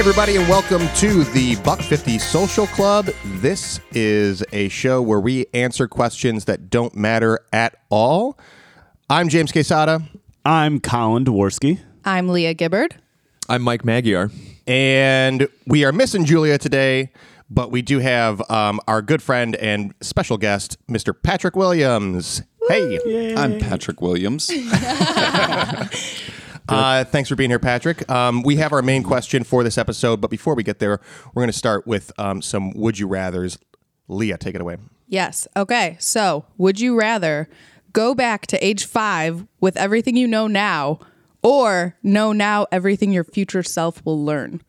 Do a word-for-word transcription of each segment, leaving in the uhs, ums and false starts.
Hey, everybody, and welcome to the Buck fifty Social Club. This is a show where we answer questions that don't matter at all. I'm James Quesada. I'm Colin Dworsky. I'm Leah Gibbard. I'm Mike Maggiar. And we are missing Julia today, but we do have um, our good friend and special guest, Mister Patrick Williams. Woo! Hey. Yay. I'm Patrick Williams. Uh, thanks for being here, Patrick. Um, we have our main question for this episode, but before we get there, we're going to start with um, some Would You Rathers. Leah, take it away. Yes. Okay. So, would you rather go back to age five with everything you know now, or know now everything your future self will learn?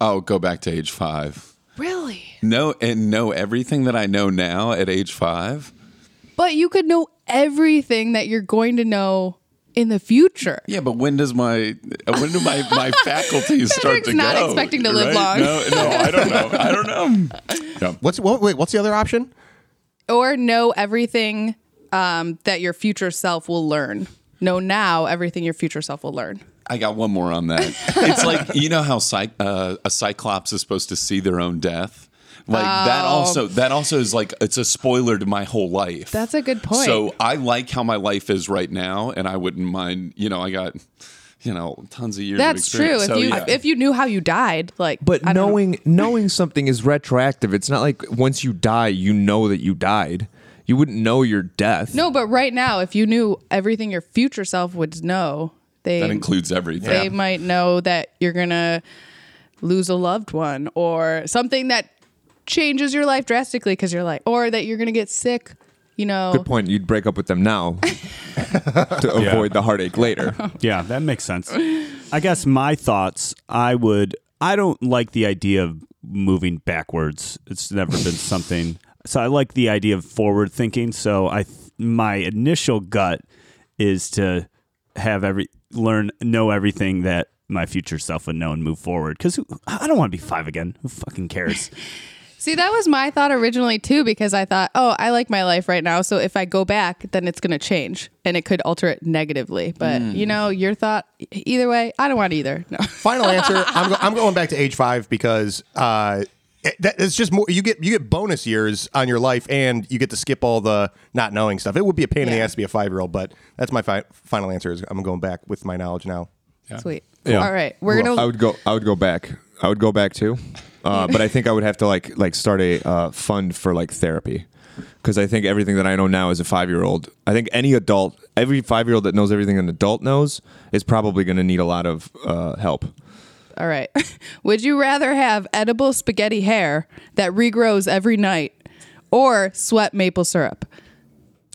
Oh, go back to age five. Really? No, and know everything that I know now at age five? But you could know everything that you're going to know in the future. Yeah, but when does my when do my, my faculties start to go? Not expecting to live right? long. No, no, I don't know. I don't know. No. What's what, wait? What's the other option? Or know everything um, that your future self will learn. Know now everything your future self will learn. I got one more on that. It's like, you know how cy- uh, a cyclops is supposed to see their own death. Like oh. that also that also is like, it's a spoiler to my whole life. That's a good point. So I like how my life is right now, and I wouldn't mind, you know, I got, you know, tons of years That's of experience. That's true. If so, you yeah. if you knew how you died, like But I knowing don't know. knowing something is retroactive. It's not like once you die, you know that you died. You wouldn't know your death. No, but right now, if you knew everything your future self would know, they That includes everything. They yeah. might know that you're gonna lose a loved one or something that changes your life drastically, because you're like, or that you're gonna get sick, you know. Good point. You'd break up with them now to avoid yeah. the heartache later. Yeah, that makes sense. I guess my thoughts. I would. I don't like the idea of moving backwards. It's never been something. So I like the idea of forward thinking. So I, my initial gut is to have every learn know everything that my future self would know and move forward. Because I don't want to be five again. Who fucking cares? See, that was my thought originally, too, because I thought, oh, I like my life right now. So if I go back, then it's going to change and it could alter it negatively. But, mm. you know, your thought either way, I don't want either. No. Final answer. I'm, go- I'm going back to age five because uh, it, that, it's just more. You get you get bonus years on your life and you get to skip all the not knowing stuff. It would be a pain yeah. in the ass to be a five year old. But that's my fi- final answer is I'm going back with my knowledge now. Yeah. Sweet. Yeah. All right. We're well, going to. I would go. I would go back. I would go back, too. Uh, but I think I would have to like like start a uh, fund for like therapy, because I think everything that I know now as a five-year-old, I think any adult, every five-year-old that knows everything an adult knows is probably going to need a lot of uh, help. All right. Would you rather have edible spaghetti hair that regrows every night or sweat maple syrup?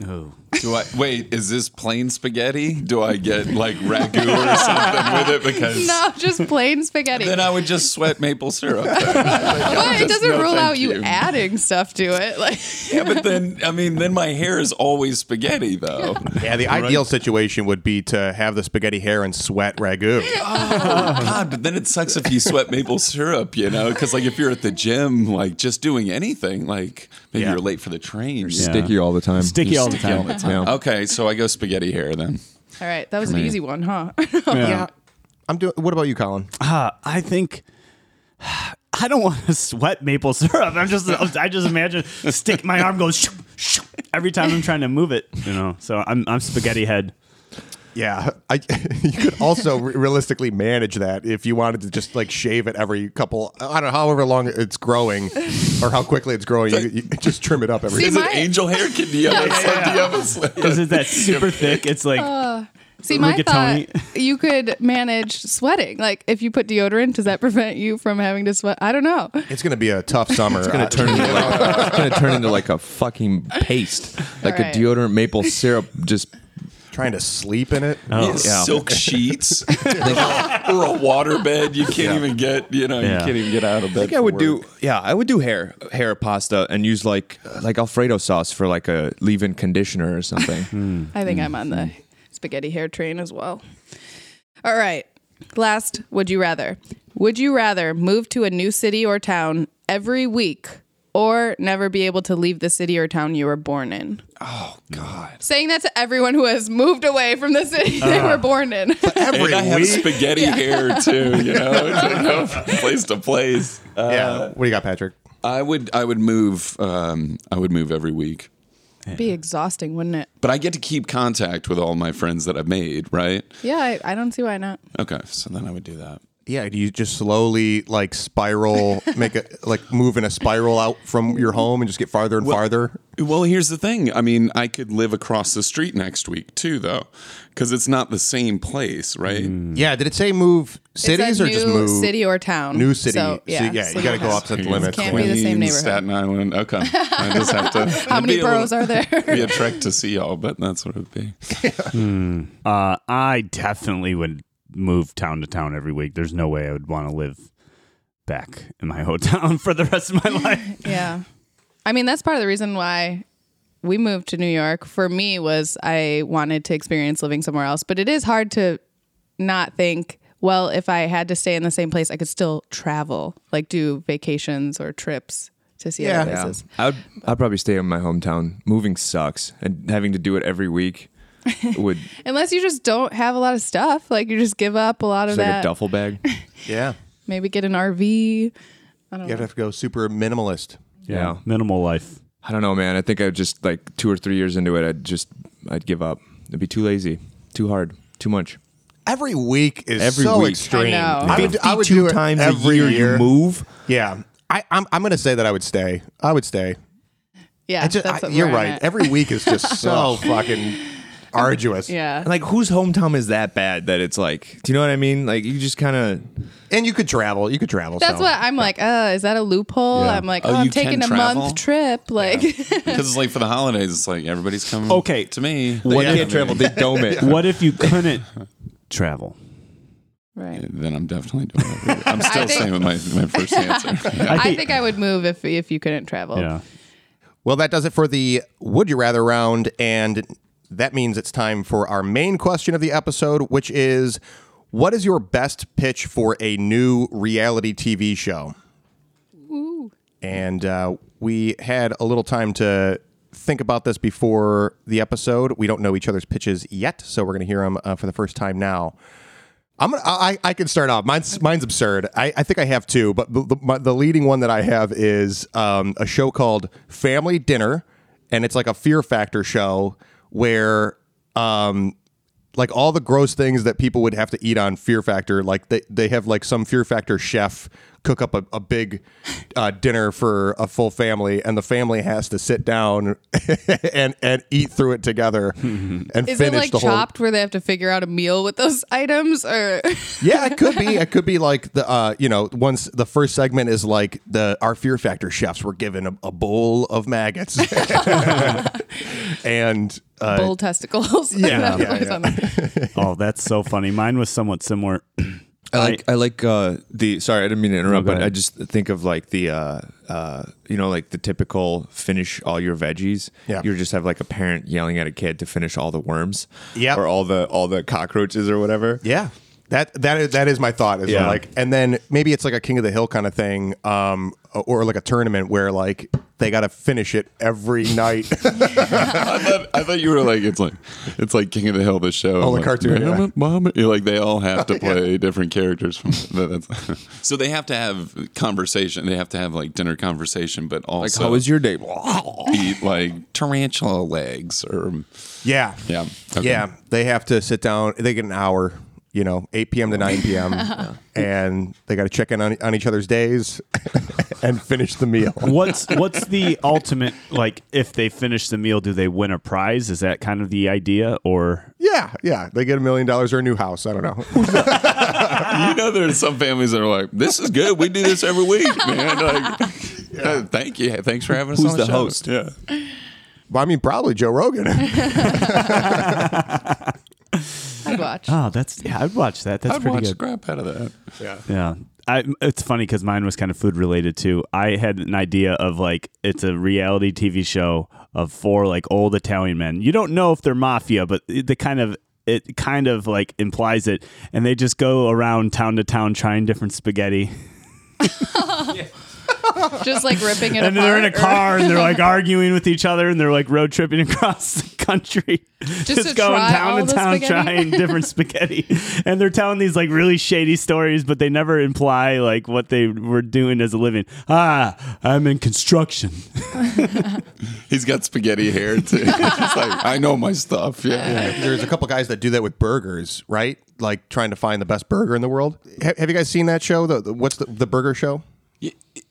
Oh. Do I wait? Is this plain spaghetti? Do I get like ragu or something with it? Because no, just plain spaghetti. Then I would just sweat maple syrup. Like, but it doesn't no, rule out you. you adding stuff to it. Like yeah, but then I mean, then my hair is always spaghetti though. Yeah, the right? ideal situation would be to have the spaghetti hair and sweat ragu. Oh God! But then it sucks if you sweat maple syrup, you know? Because like if you're at the gym, like just doing anything, like maybe yeah. you're late for the train. You're yeah. sticky all the time. Sticky you're all the time. All the time. Yeah. Okay, so I go spaghetti hair then. All right, that was an easy one, huh? yeah. yeah, I'm doing. What about you, Colin? Uh, I think I don't want to sweat maple syrup. I'm just, I just imagine stick my arm goes shoop, shoop, every time I'm trying to move it. You know, so I'm I'm spaghetti head. Yeah, I, you could also realistically manage that if you wanted to just like shave it every couple, I don't know, however long it's growing or how quickly it's growing, you, you just trim it up every day. Is my, it angel hair? Can the other side? Is it that super thick? It's like... Uh, see, my thought, you could manage sweating. Like, if you put deodorant, does that prevent you from having to sweat? I don't know. It's going to be a tough summer. It's going to turn into like, it's going to turn into like a fucking paste. Like right. a deodorant maple syrup just... Trying to sleep in it. Oh. Yeah. Silk sheets. Or a water bed. You can't yeah. even get, you know, yeah. you can't even get out of bed. I think I would work. do, yeah, I would do hair, hair pasta and use like, like Alfredo sauce for like a leave-in conditioner or something. mm. I think mm. I'm on the spaghetti hair train as well. All right. Last, would you rather? Would you rather move to a new city or town every week or never be able to leave the city or town you were born in. Oh, God. Saying that to everyone who has moved away from the city uh, they were born in. Every and I have week? spaghetti yeah. hair, too, you know, place to place. Uh, yeah. What do you got, Patrick? I would I would move um, I would move every week. It'd be exhausting, wouldn't it? But I get to keep contact with all my friends that I've made, right? Yeah, I, I don't see why not. Okay, so then I would do that. Yeah, do you just slowly like spiral, make a like move in a spiral out from your home and just get farther and well, farther? Well, here's the thing. I mean, I could live across the street next week too, though, because it's not the same place, right? Mm. Yeah. Did it say move cities or new just move city or town? New city. So, yeah, so, yeah you got to go opposite the limits. Can't Queens, be the same neighborhood. Staten Island. Okay. I just have to. How many boroughs little, are there? It'd be a trek to see y'all, but that's what it'd be. mm. uh, I definitely would. Move town to town every week. There's no way I would want to live back in my hometown for the rest of my life. Yeah. I mean, that's part of the reason why we moved to New York. For me was I wanted to experience living somewhere else, but it is hard to not think, well, if I had to stay in the same place, I could still travel, like do vacations or trips to see yeah. other places. Yeah. I'd, I'd probably stay in my hometown. Moving sucks, and having to do it every week would unless you just don't have a lot of stuff, like you just give up a lot of like that. A duffel bag. Yeah, maybe get an R V. I don't you know. have to go super minimalist. Yeah. yeah, minimal life. I don't know, man. I think I just like two or three years into it, I'd just I'd give up. It'd be too lazy, too hard, too much. Every week is every so week. extreme. I, I would I would do it times every year. year. You move. Yeah, I, I'm I'm gonna say that I would stay. I would stay. Yeah, just, that's I, you're right. At. Every week is just so fucking. Arduous. Yeah. And like, whose hometown is that bad that it's like, do you know what I mean? Like, you just kind of. And you could travel. You could travel. That's so. what I'm yeah. like, oh, is that a loophole? Yeah. I'm like, oh, oh I'm taking a travel? month trip. Like, because yeah. it's like for the holidays, it's like everybody's coming okay. to me. What yeah, if you travel? They dome it. What if you couldn't travel? Right. Then I'm definitely doing it. I'm still think, staying with my, my first answer. Yeah. I, think, I think I would move if, if you couldn't travel. Yeah. Well, that does it for the Would You Rather round. And. That means it's time for our main question of the episode, which is, what is your best pitch for a new reality T V show? Ooh. And uh, we had a little time to think about this before the episode. We don't know each other's pitches yet, so we're going to hear them uh, for the first time now. I'm gonna, I, I can start off. Mine's mine's absurd. I, I think I have two, but the, my, the leading one that I have is um, a show called Family Dinner, and it's like a Fear Factor show where um like all the gross things that people would have to eat on Fear Factor, like they, they have like some Fear Factor chef cook up a, a big uh, dinner for a full family, and the family has to sit down and and eat through it together and Is finish it like the Chopped whole... where they have to figure out a meal with those items? Or yeah, it could be. It could be like the uh, you know, once the first segment is like the our Fear Factor chefs were given a, a bowl of maggots and uh, bull testicles. Yeah, yeah, yeah. Oh, that's so funny. Mine was somewhat similar. I like I like uh, the sorry I didn't mean to interrupt no, but I just think of like the uh, uh, you know, like the typical finish all your veggies. Yeah, you just have like a parent yelling at a kid to finish all the worms. Yeah, or all the all the cockroaches or whatever. Yeah, that that is that is my thought. Is yeah. like, and then maybe it's like a King of the Hill kind of thing, um, or like a tournament where like they got to finish it every night. I thought I thought you were like it's like it's like King of the Hill, the show. Oh, the like, cartoon. Mama, yeah. Mama. You're like they all have to play yeah. different characters. From that. That's, so they have to have conversation. They have to have like dinner conversation, but also like, how was your day? Eat like tarantula legs or yeah, yeah, okay. yeah. They have to sit down. They get an hour. You know, eight p.m. to nine p.m. yeah. and they got to check in on, on each other's days and finish the meal. What's what's the ultimate, like, if they finish the meal, do they win a prize? Is that kind of the idea? Or yeah, yeah. They get a million dollars or a new house. I don't know. You know, there's some families that are like, this is good. We do this every week, man. Like, yeah. uh, thank you. Thanks for having us Who's on the, the show. Host? Yeah. Well, I mean, probably Joe Rogan. I'd watch. Oh, that's yeah. I'd watch that. That's I'd pretty watch good. Crap out of that. Yeah, yeah. I, it's funny because mine was kind of food related too. I had an idea of like it's a reality T V show of four like old Italian men. You don't know if they're mafia, but the kind of it kind of like implies it, and they just go around town to town trying different spaghetti. yeah. Just like ripping it and apart. And they're in a car and they're like arguing with each other and they're like road tripping across the country. Just, just to going try town all to town spaghetti? Trying different spaghetti. And they're telling these like really shady stories, but they never imply like what they were doing as a living. Ah, I'm in construction. He's got spaghetti hair too. It's like, I know my stuff. Yeah. yeah. There's a couple guys that do that with burgers, right? Like trying to find the best burger in the world. Have, have you guys seen that show? The, the, what's the, the burger show?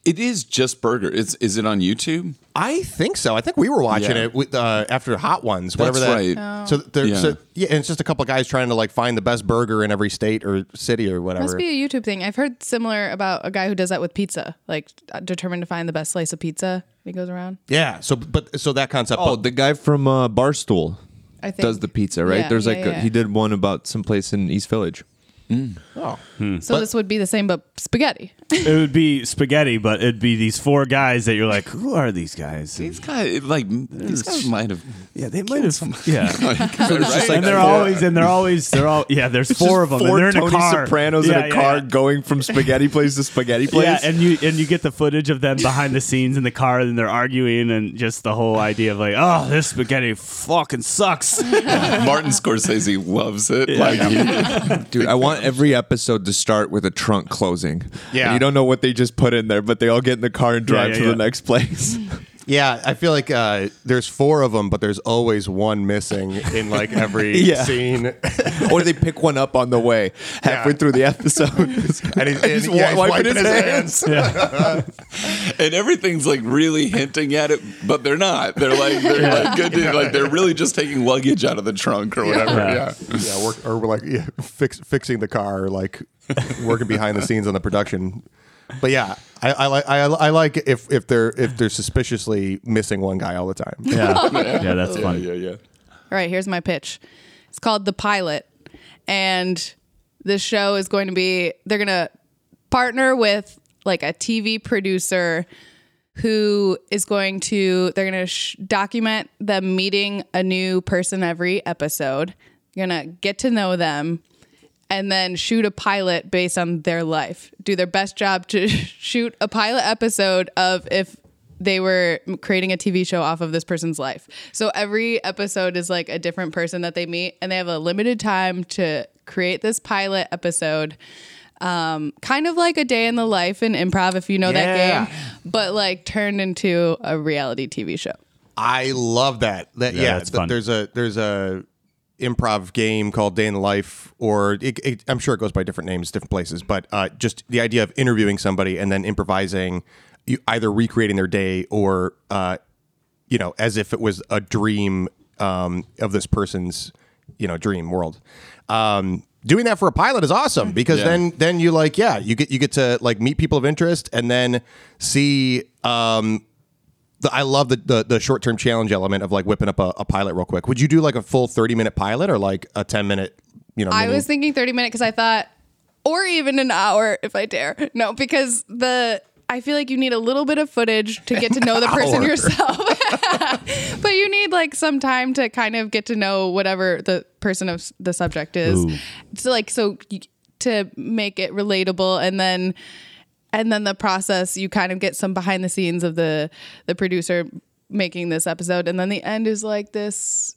It is just burger. It's, is it on YouTube? I think so. I think we were watching yeah. it with, uh, after Hot Ones. Whatever That's that. Right. Oh. So, there, yeah. so yeah, and it's just a couple of guys trying to like find the best burger in every state or city or whatever. It must be a YouTube thing. I've heard similar about a guy who does that with pizza, like determined to find the best slice of pizza. He goes around. Yeah. So, but so that concept. Oh, but, the guy from uh, Barstool I think, does the pizza, right? Yeah, There's yeah, like yeah, a, yeah. he did one about someplace in East Village. Mm. Oh, hmm. So but, this would be the same, but spaghetti. It would be spaghetti, but it'd be these four guys that you're like, who are these guys? These guys, like these guys might have, yeah, they might have, some, yeah. like, so right? like, and they're yeah. always, and they're always, they're all, yeah. There's it's four of them. Four and they're Tony in a car. Sopranos yeah, in a yeah, car yeah. going from spaghetti place to spaghetti place. Yeah, and you and you get the footage of them behind the scenes in the car, and they're arguing, and just the whole idea of like, oh, this spaghetti fucking sucks. Yeah. Martin Scorsese loves it. Yeah. Like, yeah. dude, I want. Every episode to start with a trunk closing. Yeah. And you don't know what they just put in there, but they all get in the car and drive yeah, yeah, to yeah. the next place. Yeah, I feel like uh, there's four of them, but there's always one missing in like every yeah. scene. Or they pick one up on the way halfway yeah. through the episode. And he's, and he's, yeah, he's wiping, wiping his hands. hands. Yeah. And everything's like really hinting at it, but they're not. They're like they're yeah. like good yeah. like they're really just taking luggage out of the trunk or whatever. Yeah. Yeah, yeah we're, or we're like yeah, fix, fixing the car or like working behind the scenes on the production. But yeah, I, I like I, I like if if they're if they're suspiciously missing one guy all the time. Yeah, yeah. yeah, that's funny. Yeah, yeah, yeah. All right, here's my pitch. It's called The Pilot, and this show is going to be they're going to partner with like a T V producer who is going to they're going to sh- document them meeting a new person every episode. You're going to get to know them. And then shoot a pilot based on their life. Do their best job to shoot a pilot episode of if they were creating a T V show off of this person's life. So every episode is like a different person that they meet, and they have a limited time to create this pilot episode. Um, kind of like A Day in the Life in improv, if you know yeah. that game, but like turned into a reality T V show. I love that. That yeah, yeah that's th- fun. there's a there's a. improv game called Day in the Life, or it, it, I'm sure it goes by different names, different places, but uh, just the idea of interviewing somebody and then improvising, you either recreating their day or, uh, you know, as if it was a dream um, of this person's, you know, dream world. Um, doing that for a pilot is awesome because yeah. then then you like, yeah, you get you get to like meet people of interest and then see... Um, I love the, the, the short-term challenge element of like whipping up a, a pilot real quick. Would you do like a full thirty-minute pilot or like a ten-minute, you know? I mini? was thinking thirty-minute because I thought, or even an hour if I dare. No, because the I feel like you need a little bit of footage to get to know the person yourself. But you need like some time to kind of get to know whatever the person of the subject is. Ooh. So like so to make it relatable and then... And then the process, you kind of get some behind the scenes of the, the producer making this episode. And then the end is like this,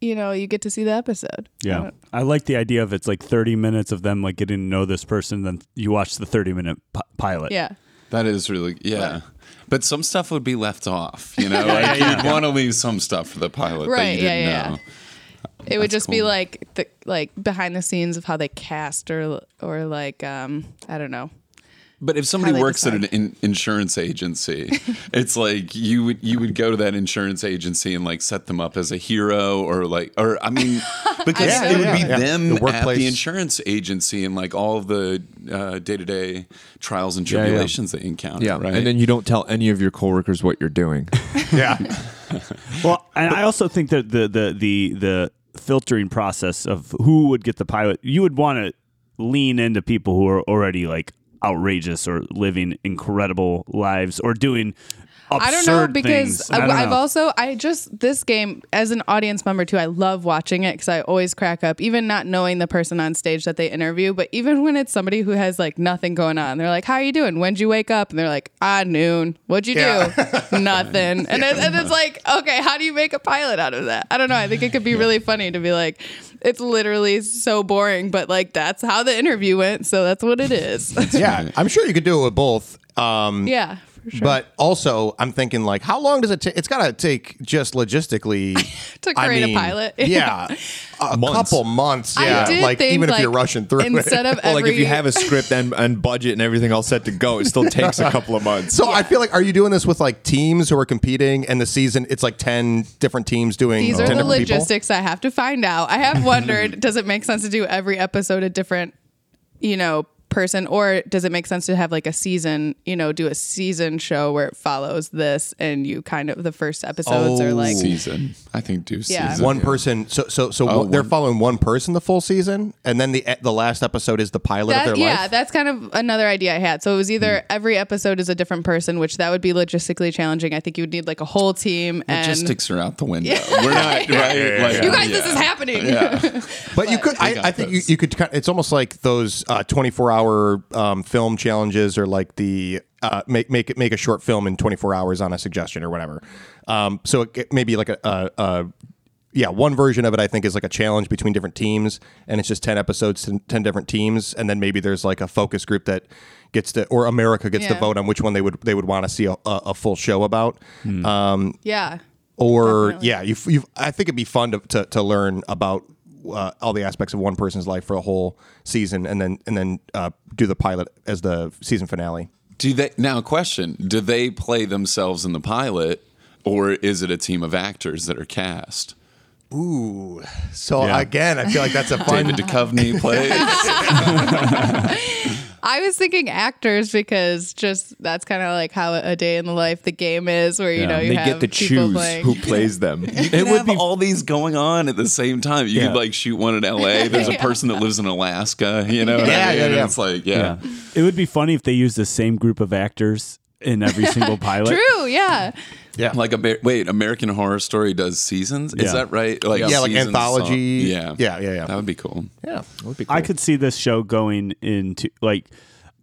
you know, you get to see the episode. Yeah. I, I like the idea of it's like thirty minutes of them like getting to know this person. Then you watch the thirty minute p- pilot. Yeah. That is really, yeah. Right. But some stuff would be left off, you know, like yeah. you'd want to leave some stuff for the pilot right, that you didn't yeah, yeah. know. It That's would just cool. be like, the, like behind the scenes of how they cast or, or like, um, I don't know. But if somebody works decide. at an in- insurance agency, it's like you would you would go to that insurance agency and like set them up as a hero or like or I mean because yeah, it would yeah, be yeah. them the at the insurance agency and like all the uh, day-to-day trials and tribulations yeah, yeah. they encounter. Yeah, right. And then you don't tell any of your coworkers what you're doing. yeah. Well, and I also think that the the the the filtering process of who would get the pilot, you would want to lean into people who are already like outrageous or living incredible lives or doing absurd I don't know because things. I, I don't I've know. also I just this game as an audience member too. I love watching it because I always crack up, even not knowing the person on stage that they interview. But even when it's somebody who has like nothing going on, they're like, "How are you doing? When'd you wake up?" And they're like, "Ah, noon. What'd you yeah. do? Nothing." And yeah. it's, and it's like, okay, how do you make a pilot out of that? I don't know. I think it could be yeah. really funny to be like, it's literally so boring, but like that's how the interview went, so that's what it is. Yeah, I'm sure you could do it with both. Um, yeah. Sure. But also, I'm thinking, like, how long does it take? It's got to take just logistically to create I mean, a pilot. Yeah. A months. couple months. Yeah. I did like, think, even like, if you're rushing through instead it. Of well, every... Like, if you have a script and, and budget and everything all set to go, it still takes a couple of months. So yeah. I feel like, are you doing this with, like, teams who are competing and the season? It's like ten different teams doing These ten are the logistics people? I have to find out. I have wondered, does it make sense to do every episode a different, you know, person, or does it make sense to have like a season, you know, do a season show where it follows this and you kind of the first episodes oh, are like season. I think do yeah. season. One yeah. person. So so so oh, one, they're following one person the full season, and then the the last episode is the pilot that, of their yeah, life. Yeah, that's kind of another idea I had. So it was either mm. every episode is a different person, which that would be logistically challenging. I think you would need like a whole team. Logistics and... are out the window. Yeah. We're not right. Yeah, like, yeah, you guys, yeah. this is happening. Yeah. but, but you could. I, I think you, you could. It's almost like those uh, twenty-four hour Our um, film challenges, or like the uh, make make it make a short film in twenty-four hours on a suggestion or whatever. Um, so it, it maybe like a, a, a yeah one version of it I think is like a challenge between different teams, and it's just ten episodes and ten different teams, and then maybe there's like a focus group that gets to or America gets yeah. to vote on which one they would they would want to see a, a, a full show about. Mm. Um, yeah. Or Definitely. yeah, you you I think it'd be fun to to, to learn about. Uh, all the aspects of one person's life for a whole season, and then and then uh, do the pilot as the season finale. Do they now? Question: do they play themselves in the pilot, or is it a team of actors that are cast? Ooh. So yeah. again, I feel like that's a fun. David Duchovny plays. I was thinking actors because just that's kind of like how a day in the life the game is, where you yeah. know you they have get to choose playing. Who plays them. It would be all these going on at the same time. You yeah. could like shoot one in L A. There's a person that lives in Alaska. You know, what yeah, I mean? yeah, yeah. It's like yeah. yeah. It would be funny if they used the same group of actors in every single pilot. True. Yeah. Yeah. Like a wait, American Horror Story does seasons. Is yeah. that right? Like yeah, yeah like anthology. Song. Yeah. Yeah. Yeah. Yeah. That would be cool. Yeah. That would be cool. I could see this show going into like,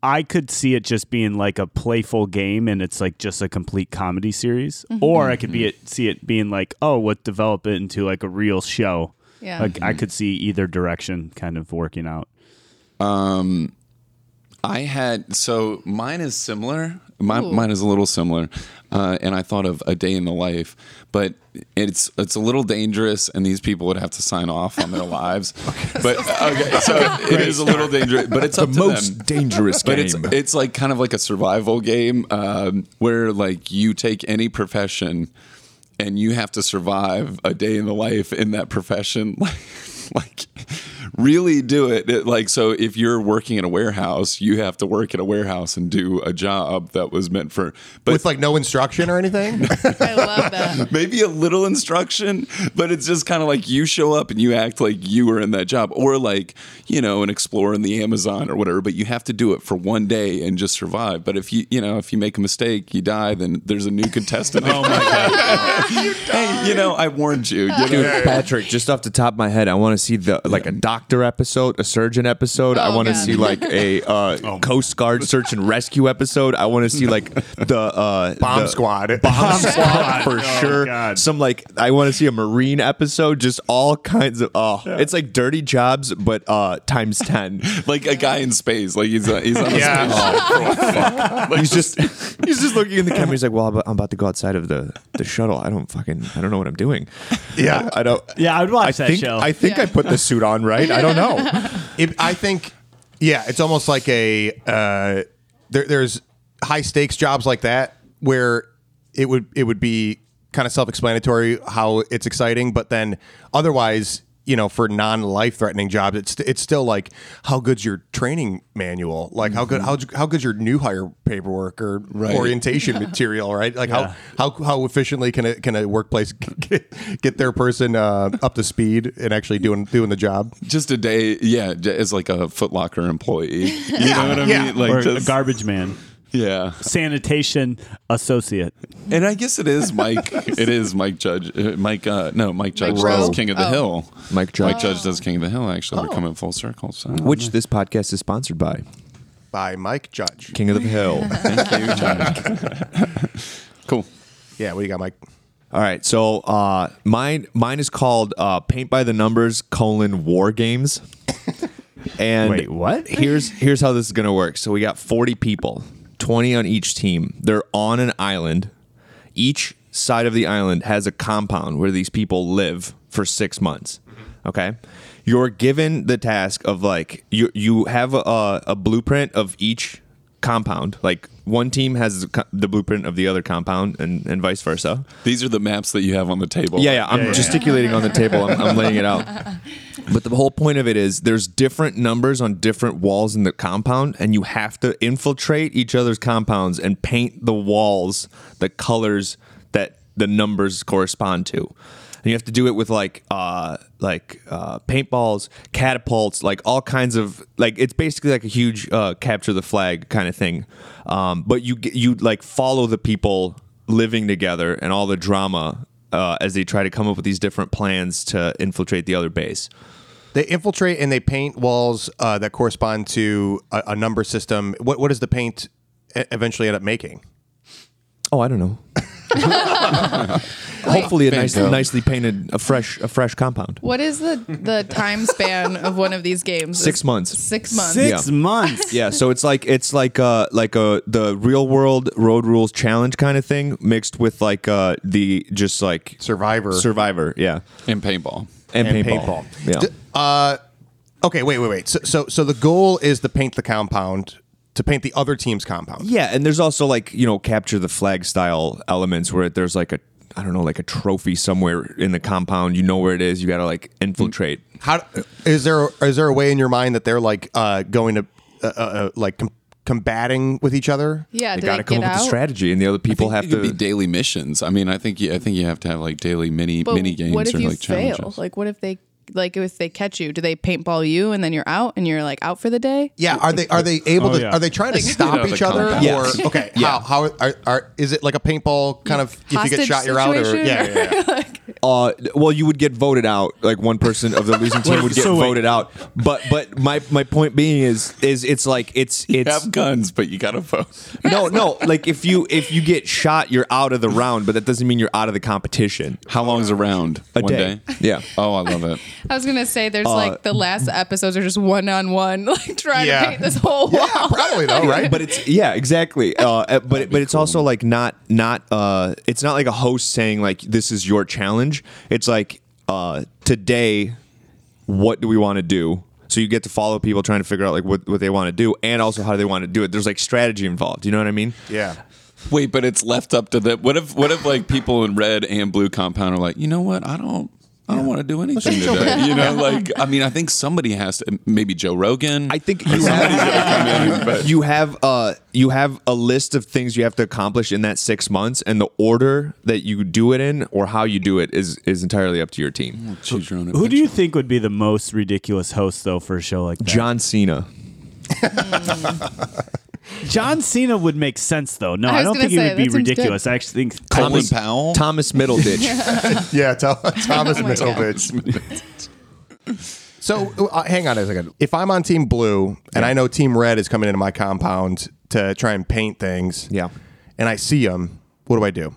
I could see it just being like a playful game, and it's like just a complete comedy series. Mm-hmm. Or I could be it see it being like, oh, let's develop it into like a real show. Yeah. Like mm-hmm. I could see either direction kind of working out. Um, I had so mine is similar. My, mine is a little similar, uh, and I thought of a day in the life, but it's it's a little dangerous, and these people would have to sign off on their lives. okay. But okay, so it is a little dangerous, but it's the up to most them. dangerous game. But it's it's like kind of like a survival game um, where like you take any profession, and you have to survive a day in the life in that profession. Like, really do it. it. Like, so if you're working in a warehouse, you have to work at a warehouse and do a job that was meant for... But with, like, no instruction or anything? I love that. Maybe a little instruction, but it's just kind of like you show up and you act like you were in that job. Or, like, you know, an explorer in the Amazon or whatever, but you have to do it for one day and just survive. But if you, you know, if you make a mistake, you die, then there's a new contestant. Oh, my God. you hey, you know, I warned you. you Dude, know? Patrick, just off the top of my head, I want to see the like a doctor episode, a surgeon episode. Oh, I want to see like a uh, oh. Coast Guard search and rescue episode. I want to see like the uh, bomb the squad, bomb squad for oh, sure. God. Some like I want to see a marine episode. Just all kinds of oh, yeah. it's like dirty jobs, but uh, times ten. Like a guy in space, like he's uh, he's on a yeah. space. Oh, fuck. Like he's just he's just looking in the camera. He's like, well, I'm about to go outside of the, the shuttle. I don't fucking I don't know what I'm doing. Yeah, I, I don't. Yeah, I would watch I that think, show. I think yeah. I. I put the suit on right. I don't know. It, I think, yeah, it's almost like a uh, there, there's high stakes jobs like that where it would it would be kind of self explanatory how it's exciting, but then otherwise you know, for non-life-threatening jobs, it's it's still like, how good's your training manual? Like, mm-hmm. how good how how good's your new hire paperwork or right. orientation material, right? Like, yeah. how, how how efficiently can a, can a workplace get, get their person uh, up to speed and actually doing doing the job? Just a day, yeah, as like a Foot Locker employee. You yeah. know what I yeah. mean? Like, or just a garbage man. Yeah. Sanitation associate. And I guess it is Mike. It is Mike Judge. Mike, uh, no, Mike Judge Mike does Rowe. King of the oh. Hill. Mike Judge. Mike Judge does King of the Hill, actually. Oh. We're coming full circle. So. Which this podcast is sponsored by. By Mike Judge. King of the Hill. Thank you, Judge. Cool. Yeah, what do you got, Mike? All right, so uh, mine mine is called uh, Paint by the Numbers, colon, War Games. And wait, what? Here's, here's how this is going to work. So we got forty people. twenty on each team. They're on an island. Each side of the island has a compound where these people live for six months. Okay? You're given the task of, like, you you have a, a blueprint of each compound. Like, one team has the blueprint of the other compound and, and vice versa. These are the maps that you have on the table. Yeah, yeah. I'm yeah, yeah, gesticulating yeah. on the table. I'm, I'm laying it out. But the whole point of it is there's different numbers on different walls in the compound, and you have to infiltrate each other's compounds and paint the walls the colors that the numbers correspond to. And you have to do it with, like, uh, like uh, paintballs, catapults, like all kinds of, like, it's basically like a huge uh, capture the flag kind of thing. Um, but you you like follow the people living together and all the drama uh, as they try to come up with these different plans to infiltrate the other base. They infiltrate and they paint walls uh, that correspond to a, a number system. What what does the paint eventually end up making? Oh, I don't know. Hopefully, a nice, nicely painted, a fresh, a fresh compound. What is the, the time span of one of these games? Six months. Six months. Six yeah. months. Yeah. So it's like it's like uh like a the real world road rules challenge kind of thing mixed with like uh the just like Survivor. Survivor. Yeah. And paintball. And, and paintball. paintball. Yeah. Uh, okay. Wait. Wait. Wait. So so so the goal is to paint the compound. To paint the other team's compound. Yeah, and there's also, like, you know, capture the flag style elements where there's like a, I don't know, like a trophy somewhere in the compound. You know where it is. You got to, like, infiltrate. How is there is there a way in your mind that they're like uh, going to uh, uh, like com- combating with each other? Yeah, they got to come up out? with a strategy, and the other people have to be daily missions. I mean, I think you, I think you have to have like daily mini but mini games what if or you like fail? Challenges. Like, what if they? Like if they catch you, do they paintball you and then you're out and you're like out for the day? Yeah, are they are they able oh, to? Yeah. Are they trying to stop you know, each other? Yes. Or okay, yeah. how how are, are is it like a paintball kind of? If Hostage you get shot, you're out. Or, yeah, yeah. yeah. like, uh, well, you would get voted out. Like one person of the losing team would get so voted wait. out. But but my my point being is is it's like it's it's you have guns, but you gotta vote. No no, like if you if you get shot, you're out of the round. But that doesn't mean you're out of the competition. How long is a round? A One day. day? Yeah. Oh, I love it. I was going to say, there's uh, like the last episodes are just one on one, like trying yeah. to paint this whole wall. Yeah, probably though, right? But it's, yeah, exactly. Uh, but but it's cool. also like not, not, uh, it's not like a host saying like, this is your challenge. It's like, uh, today, what do we want to do? So you get to follow people trying to figure out like what, what they want to do and also how they want to do it. There's like strategy involved. You know what I mean? Yeah. Wait, but it's left up to the, what if, what if like people in red and blue compound are like, you know what? I don't. I don't yeah. want to do anything today, you know. Like, I mean, I think somebody has to. Maybe Joe Rogan. I think you have. Come in, but. You have uh, you have a list of things you have to accomplish in that six months, and the order that you do it in or how you do it is is entirely up to your team. Who, who do you think would be the most ridiculous host though for a show like that? John Cena. John Cena would make sense, though. No, I, I don't think say, he would be ridiculous. Good. I actually think Thomas, Colin Powell, Thomas Middleditch. yeah, Tom, Thomas oh Middleditch. so, uh, hang on a second. If I'm on Team Blue and yeah. I know Team Red is coming into my compound to try and paint things, yeah, and I see them, what do I do?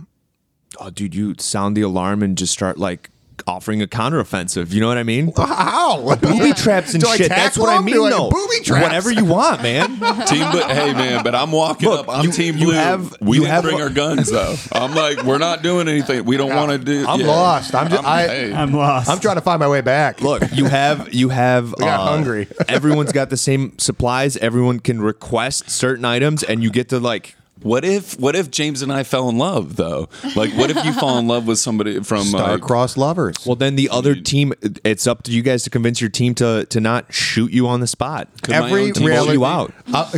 Oh, dude, you sound the alarm and just start like. Offering a counteroffensive, you know what I mean? How booby traps and do shit? That's what I mean. No, booby traps. Whatever you want, man. Team, but hey, man, but I'm walking Look, up. I'm you, Team Blue. Have, we didn't have bring a- our guns though. I'm like, we're not doing anything. We don't want to do. I'm yeah. lost. I'm just. I'm, I, hey. I'm lost. I'm trying to find my way back. Look, you have. You have. I got uh, hungry. Everyone's got the same supplies. Everyone can request certain items, and you get to like. What if what if James and I fell in love though? Like, what if you fall in love with somebody from star-crossed uh, lovers? Well, then the other team. It's up to you guys to convince your team to to not shoot you on the spot. Could every reality, you out uh,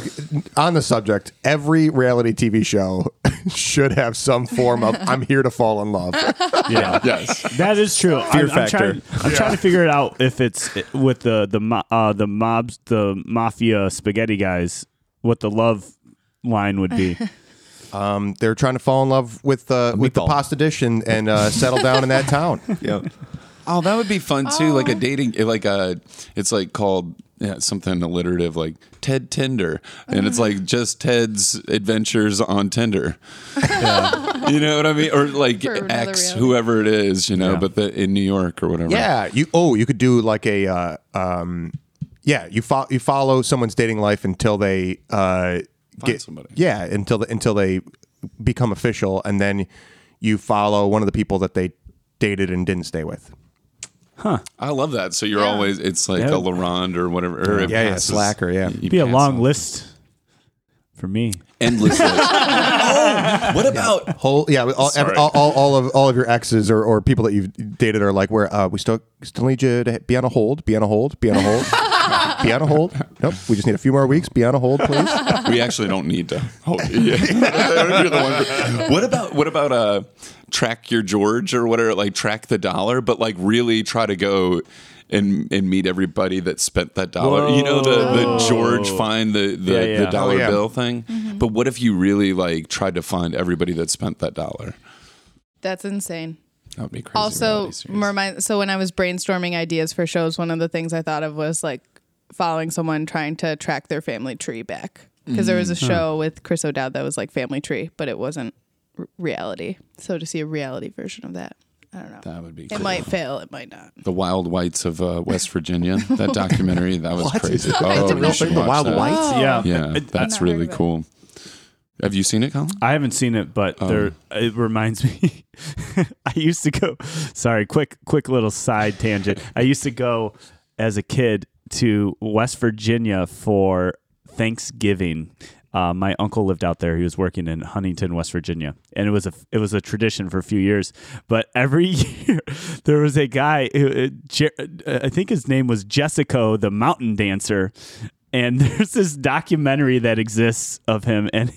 on the subject. Every reality T V show should have some form of "I'm here to fall in love." Yeah, yes, that is true. Fear I'm, factor. I'm, trying, I'm yeah. trying to figure it out if it's with the the uh, the mobs, the mafia spaghetti guys. What the love line would be. Um, they're trying to fall in love with uh, with the pasta dish and, and uh, settle down in that town. Yeah. Oh, that would be fun too. Oh. Like a dating, like a, it's like called yeah, something alliterative, like Ted Tinder, and it's like just Ted's adventures on Tinder. Yeah. You know what I mean? Or like X, whoever it is, you know, yeah. but the, in New York or whatever. Yeah. You oh, you could do like a. Uh, um, yeah, you fo- you follow someone's dating life until they. Uh, Get, somebody. Yeah, until the, until they become official, and then you follow one of the people that they dated and didn't stay with. Huh. I love that. So you're yeah. always, it's like yeah. a LaRonde or whatever. Or yeah, yeah, Slacker, yeah. It'd be a long on. list for me. Endless list. Oh, what about yeah. whole? Yeah, all, every, all, all, all of all of your exes or, or people that you've dated are like, where uh, we still still need you to be on a hold, be on a hold, be on a hold. Be on a hold. Nope. We just need a few more weeks. Be on a hold, please. We actually don't need to hold. Yeah. What about what about uh, track your George or whatever? Like track the dollar, but like really try to go and and meet everybody that spent that dollar. Whoa. You know the, the George find the the, yeah, yeah. the dollar oh, yeah. bill thing. Mm-hmm. But what if you really like tried to find everybody that spent that dollar? That's insane. That would be crazy. Also, remind, so when I was brainstorming ideas for shows, one of the things I thought of was like following someone trying to track their family tree back, because mm. there was a show huh. with Chris O'Dowd that was like Family Tree, but it wasn't r- reality. So to see a reality version of that, I don't know. That would be. It cool. might fail. It might not. The Wild Whites of uh, West Virginia. That documentary. That was crazy. Oh, the Wild that. Whites. Oh. Yeah, yeah. It, that's really cool. Have you seen it, Colin? I haven't seen it, but oh. there it reminds me. I used to go. Sorry, quick, quick little side tangent. I used to go as a kid to West Virginia for Thanksgiving. Uh, my uncle lived out there. He was working in Huntington, West Virginia, and it was a it was a tradition for a few years. But every year there was a guy. Who, uh, I think his name was Jessico the Mountain Dancer, and there's this documentary that exists of him and.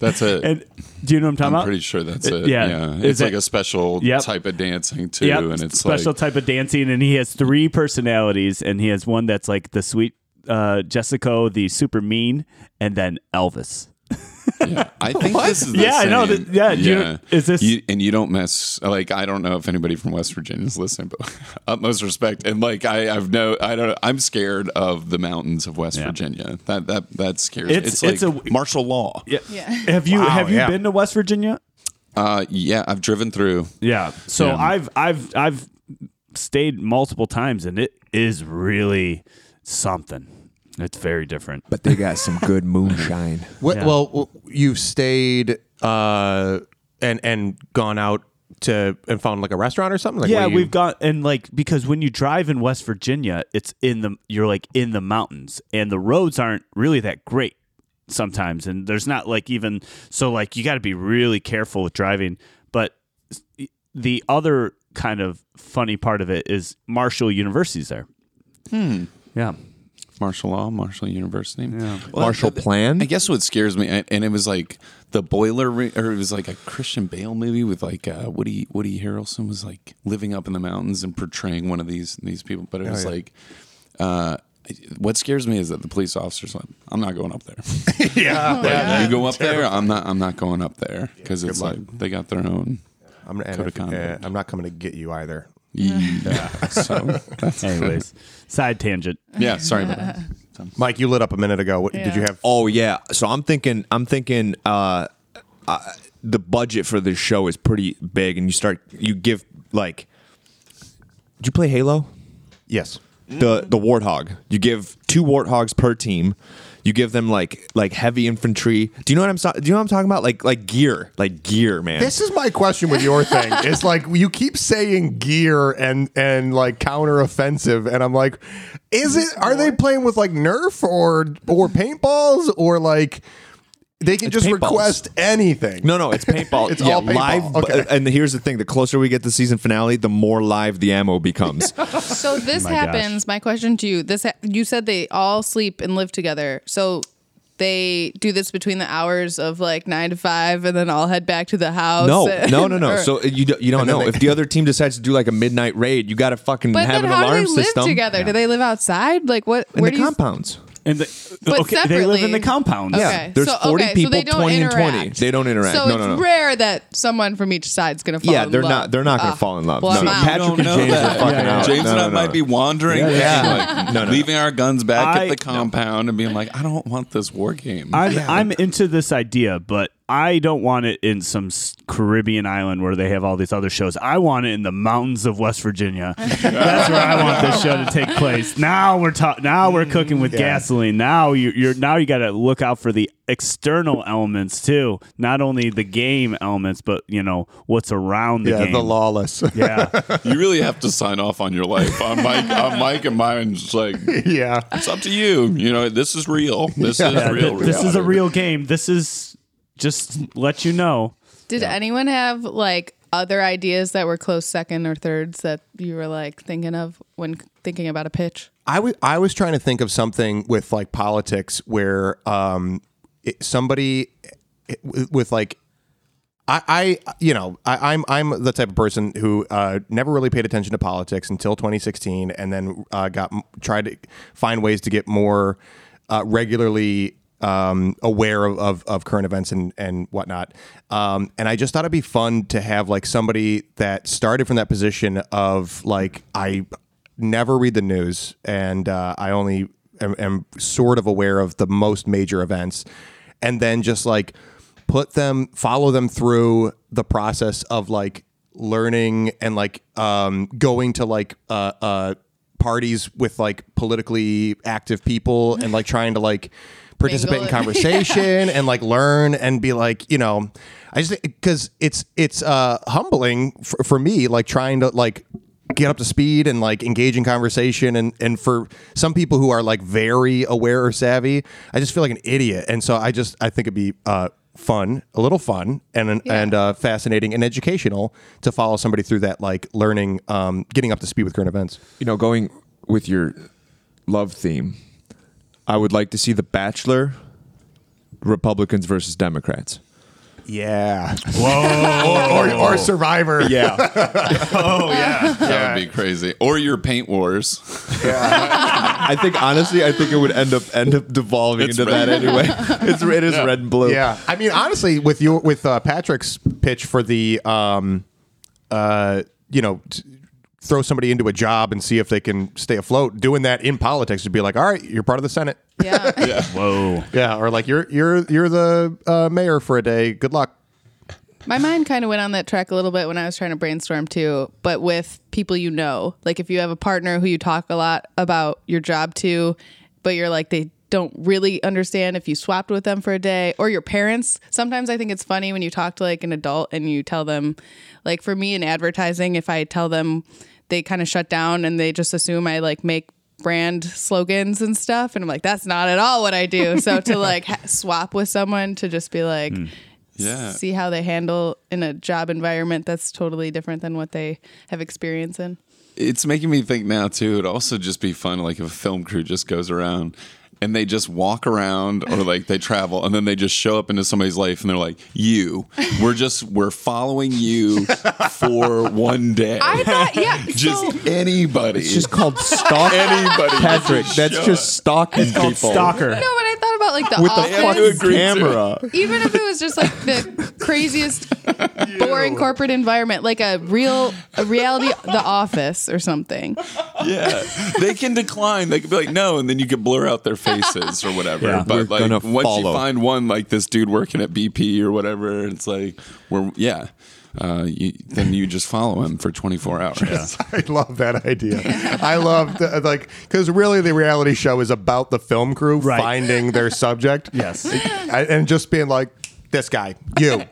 That's it. And do you know what I'm talking I'm about? I'm pretty sure that's it. Yeah. yeah. It's it? like a special yep. type of dancing too. Yep. And it's special like... type of dancing. And he has three personalities, and he has one that's like the sweet uh, Jessico, the super mean, and then Elvis. Yeah, I think what? this is the yeah, same. I know. Th- yeah, yeah. You, is this? You, and you don't mess. Like, I don't know if anybody from West Virginia is listening, but utmost respect. And like, I, I've no, I don't. I'm scared of the mountains of West yeah. Virginia. That that that scares. It's, me. It's, it's like a, martial law. Yeah. yeah. Have you wow, have you yeah. been to West Virginia? Uh, yeah, I've driven through. Yeah. So yeah. I've I've I've stayed multiple times, and it is really something. It's very different. But they got some good moonshine. Well, yeah. well you've stayed uh, and and gone out to and found like a restaurant or something? Like, yeah, you... we've gone and like because when you drive in West Virginia, it's in the you're like in the mountains, and the roads aren't really that great sometimes, and there's not like even so like you got to be really careful with driving. But the other kind of funny part of it is Marshall University's there. Hmm. Yeah. Martial law, Marshall University, yeah. well, Marshall I, Plan. I guess what scares me, and, and it was like the boiler, or it was like a Christian Bale movie with like uh, Woody Woody Harrelson was like living up in the mountains and portraying one of these these people. But it was oh, yeah. like, uh, what scares me is that the police officers went, "I'm not going up there." yeah, like, yeah, you go up Terrible. there. I'm not. I'm not going up there because yeah, it's luck. like they got their own. I'm, code of conduct. Uh, I'm not coming to get you either. Yeah. So, anyways, side tangent. Yeah, sorry about that. Mike, you lit up a minute ago. What yeah. did you have? Oh yeah. So I'm thinking. I'm thinking. Uh, uh, the budget for this show is pretty big, and you start. You give like. Did you play Halo? Yes. The the Warthog. You give two Warthogs per team. You give them like like heavy infantry. Do you know what I'm so- do you know what I'm talking about? Like like gear, like gear, man. This is my question with your thing. It's like you keep saying gear and and like counteroffensive, and I'm like, is it? Are they playing with like Nerf or or paintballs or like? They can it's just request balls. anything. No, no, it's paintball. It's yeah, all paintball. Live, okay. And here's the thing. The closer we get to season finale, the more live the ammo becomes. So this oh my happens. Gosh. My question to you, this, you said they all sleep and live together. So they do this between the hours of like nine to five and then all head back to the house. No, and, no, no, no. Or, so you, do, you don't know. They, if the other team decides to do like a midnight raid, you got to fucking have an alarm system. But how do they live together? Yeah. Do they live outside? Like what? In where the do compounds. You, And the, but okay, separately. They live in the compound. Yeah, okay. There's so, forty okay, people, so they don't twenty interact. and twenty. They don't interact. So no, no, no. It's rare that someone from each side's gonna fall. Yeah, in they're love. not. They're not gonna uh, fall in love. Well, no, no. Patrick and James that. are fucking yeah, yeah. out. James no, no, and I no, might no. be wandering, yeah, yeah. Like, no, no. leaving our guns back I, at the compound no. and being like, I don't want this war game. I'm, yeah. I'm into this idea, but I don't want it in some Caribbean island where they have all these other shows. I want it in the mountains of West Virginia. That's where I want this show to take place. Now we're ta- now we're cooking with yeah. gasoline. Now you, you're now you got to look out for the external elements too, not only the game elements, but you know what's around the yeah, game. Yeah, the lawless. Yeah, you really have to sign off on your life. On Mike, on Mike and mine's like, yeah, it's up to you. You know, this is real. This yeah. is yeah, real. Th- this is a real game. This is. Just let you know. Did yeah. anyone have like other ideas that were close second or thirds that you were like thinking of when thinking about a pitch? I was I was trying to think of something with like politics where um it, somebody it, with like I, I you know I, I'm I'm the type of person who uh, never really paid attention to politics until twenty sixteen, and then uh, got tried to find ways to get more uh, regularly. Um, aware of, of, of current events and, and whatnot. Um, and I just thought it'd be fun to have like somebody that started from that position of like, I never read the news and uh, I only am, am sort of aware of the most major events, and then just like put them, follow them through the process of like learning and like um, going to like uh, uh, parties with like politically active people and like trying to like participate in conversation yeah. and like learn and be like, you know, I just, because it's it's uh humbling for, for me, like trying to like get up to speed and like engage in conversation, and and for some people who are like very aware or savvy, I just feel like an idiot. And so I just I think it'd be uh fun, a little fun, and yeah. and uh, fascinating and educational to follow somebody through that like learning, um getting up to speed with current events. You know, going with your love theme, I would like to see The Bachelor, Republicans versus Democrats. Yeah. Whoa. or, or, or Survivor. Yeah. Oh, yeah. That yeah. would be crazy. Or your paint wars. Yeah. I think, honestly, I think it would end up end up devolving it's into red. that anyway. It's, it is yeah. red and blue. Yeah. I mean, honestly, with your with uh, Patrick's pitch for the, um, uh, you know... T- throw somebody into a job and see if they can stay afloat. Doing that in politics would be like, all right, you're part of the Senate. Yeah. yeah. Whoa. Yeah. Or like you're you're you're the uh, mayor for a day. Good luck. My mind kind of went on that track a little bit when I was trying to brainstorm too, but with people you know, like if you have a partner who you talk a lot about your job to, but you're like they don't really understand, if you swapped with them for a day, or your parents. Sometimes I think it's funny when you talk to like an adult and you tell them, like for me in advertising, if I tell them, they kind of shut down and they just assume I like make brand slogans and stuff. And I'm like, that's not at all what I do. So to like ha- swap with someone to just be like, mm. yeah. see how they handle in a job environment that's totally different than what they have experience in. It's making me think now too, it'd also just be fun, like if a film crew just goes around and they just walk around, or like they travel, and then they just show up into somebody's life, and they're like, "You, we're just we're following you for one day." I thought, yeah, just so, anybody. It's just called stalking. Anybody, Patrick. Just that's just stalking it's people. Called stalker. No, but I thought about like the with Office. The camera. Even if it was just like the craziest, boring corporate environment, like a real a reality, The Office or something. Yeah, they can decline. They could be like, "No," and then you could blur out their face. Faces or whatever, yeah, but like once follow. You find one like this dude working at B P or whatever, it's like we're yeah. Uh, you, then you just follow him for twenty-four hours. Yeah. I love that idea. I love the, like because really the reality show is about the film crew right. finding their subject. Yes, and just being like this guy, you.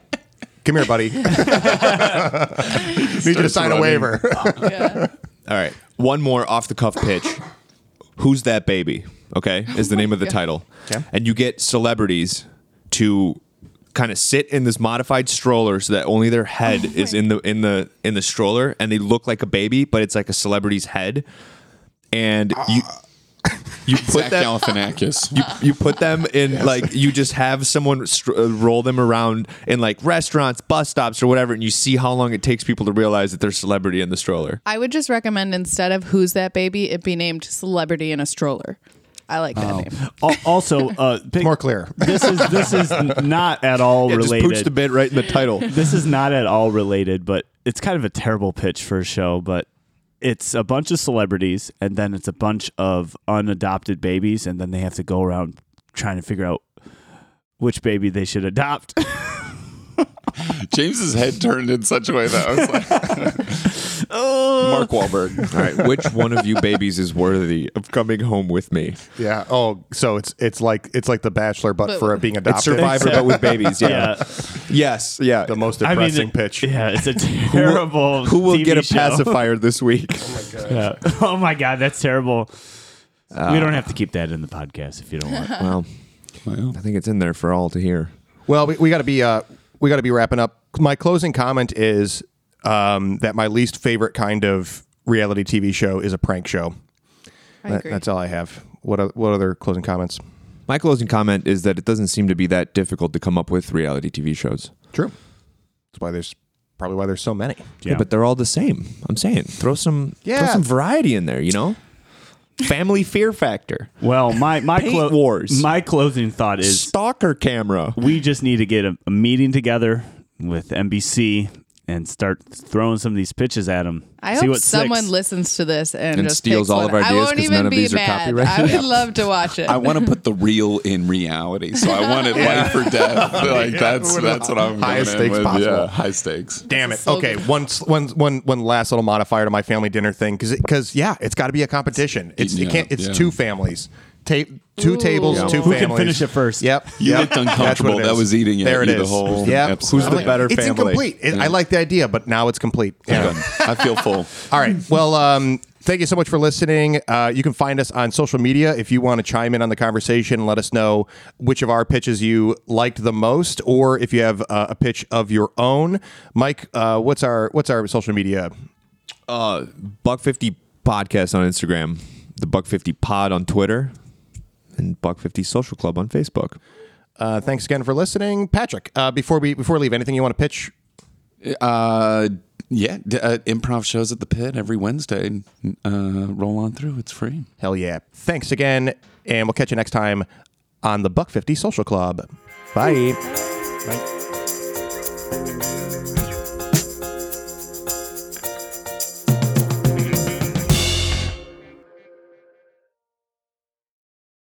Come here, buddy. Need you to sign running. A waiver. Yeah. All right, one more off the cuff pitch. Who's That Baby? Okay, is the name of the title. Okay. And you get celebrities to kind of sit in this modified stroller so that only their head oh is in the in the in the stroller, and they look like a baby, but it's like a celebrity's head. And uh. you you put them, Galifianakis. You, you put them in yes. like you just have someone st- roll them around in like restaurants, bus stops, or whatever, and you see how long it takes people to realize that they're celebrity in the stroller. I would just recommend instead of Who's That Baby, it be named Celebrity in a Stroller. I like that oh. name. Al- also, uh, big, more clear. This is this is not at all yeah, related. Just pooched a bit right in the title. This is not at all related, but it's kind of a terrible pitch for a show, but. It's a bunch of celebrities, and then it's a bunch of unadopted babies, and then they have to go around trying to figure out which baby they should adopt. James's head turned in such a way that I was like, uh, Mark Wahlberg. All right, which one of you babies is worthy of coming home with me? Yeah. Oh, so it's it's like it's like The Bachelor, but, but for being adopted. It's Survivor, but with babies. Yeah. yeah. Yes. Yeah. The most depressing I mean, pitch. Yeah. It's a terrible. Who, who will T V get a show? Pacifier this week? Oh my god. Yeah. Oh my god, that's terrible. Uh, we don't have to keep that in the podcast if you don't want. Well, well, I think it's in there for all to hear. Well, we, we got to be. Uh, We got to be wrapping up. My closing comment is um, that my least favorite kind of reality T V show is a prank show. I that, agree. That's all I have. What are, what other closing comments? My closing comment is that it doesn't seem to be that difficult to come up with reality T V shows. True. That's why there's probably why there's so many. Yeah, yeah but they're all the same. I'm saying throw some yeah. throw some variety in there. You know, Family Fear Factor. Well, my my clo- wars. My closing thought is Stalker Camera. We just need to get a, a meeting together with N B C and start throwing some of these pitches at them. I See hope someone sticks. Listens to this and, and just steals all one. Of our ideas because none of be these mad. Are copyrighted. I would love to watch it. I want to put the real in reality, so I wanted yeah. life or death. Like yeah, that's that's what I'm high stakes with. Possible. Yeah, high stakes. Damn it. So okay, good. one one one one last little modifier to my family dinner thing because because it, yeah, it's got to be a competition. It's it can't. It's yeah. two families. Ta- two Ooh. Tables, yeah. two Who families. Who can finish it first? Yep. You yep. looked uncomfortable. That was eating it. There it is. The whole yep. Who's the better it's family? It's incomplete. It, yeah. I like the idea, but now it's complete. Yeah. Yeah. I feel full. All right. Well, um, thank you so much for listening. Uh, you can find us on social media if you want to chime in on the conversation. Let us know which of our pitches you liked the most, or if you have uh, a pitch of your own. Mike, uh, what's our what's our social media? Uh, Buck fifty Podcast on Instagram, the Buck fifty Pod on Twitter. And Buck fifty Social Club on Facebook. Uh, thanks again for listening, Patrick. Uh, before we before we leave, anything you want to pitch? Uh, yeah, d- uh, improv shows at the Pit every Wednesday. Uh, roll on through; it's free. Hell yeah! Thanks again, and we'll catch you next time on the Buck fifty Social Club. Bye. Bye.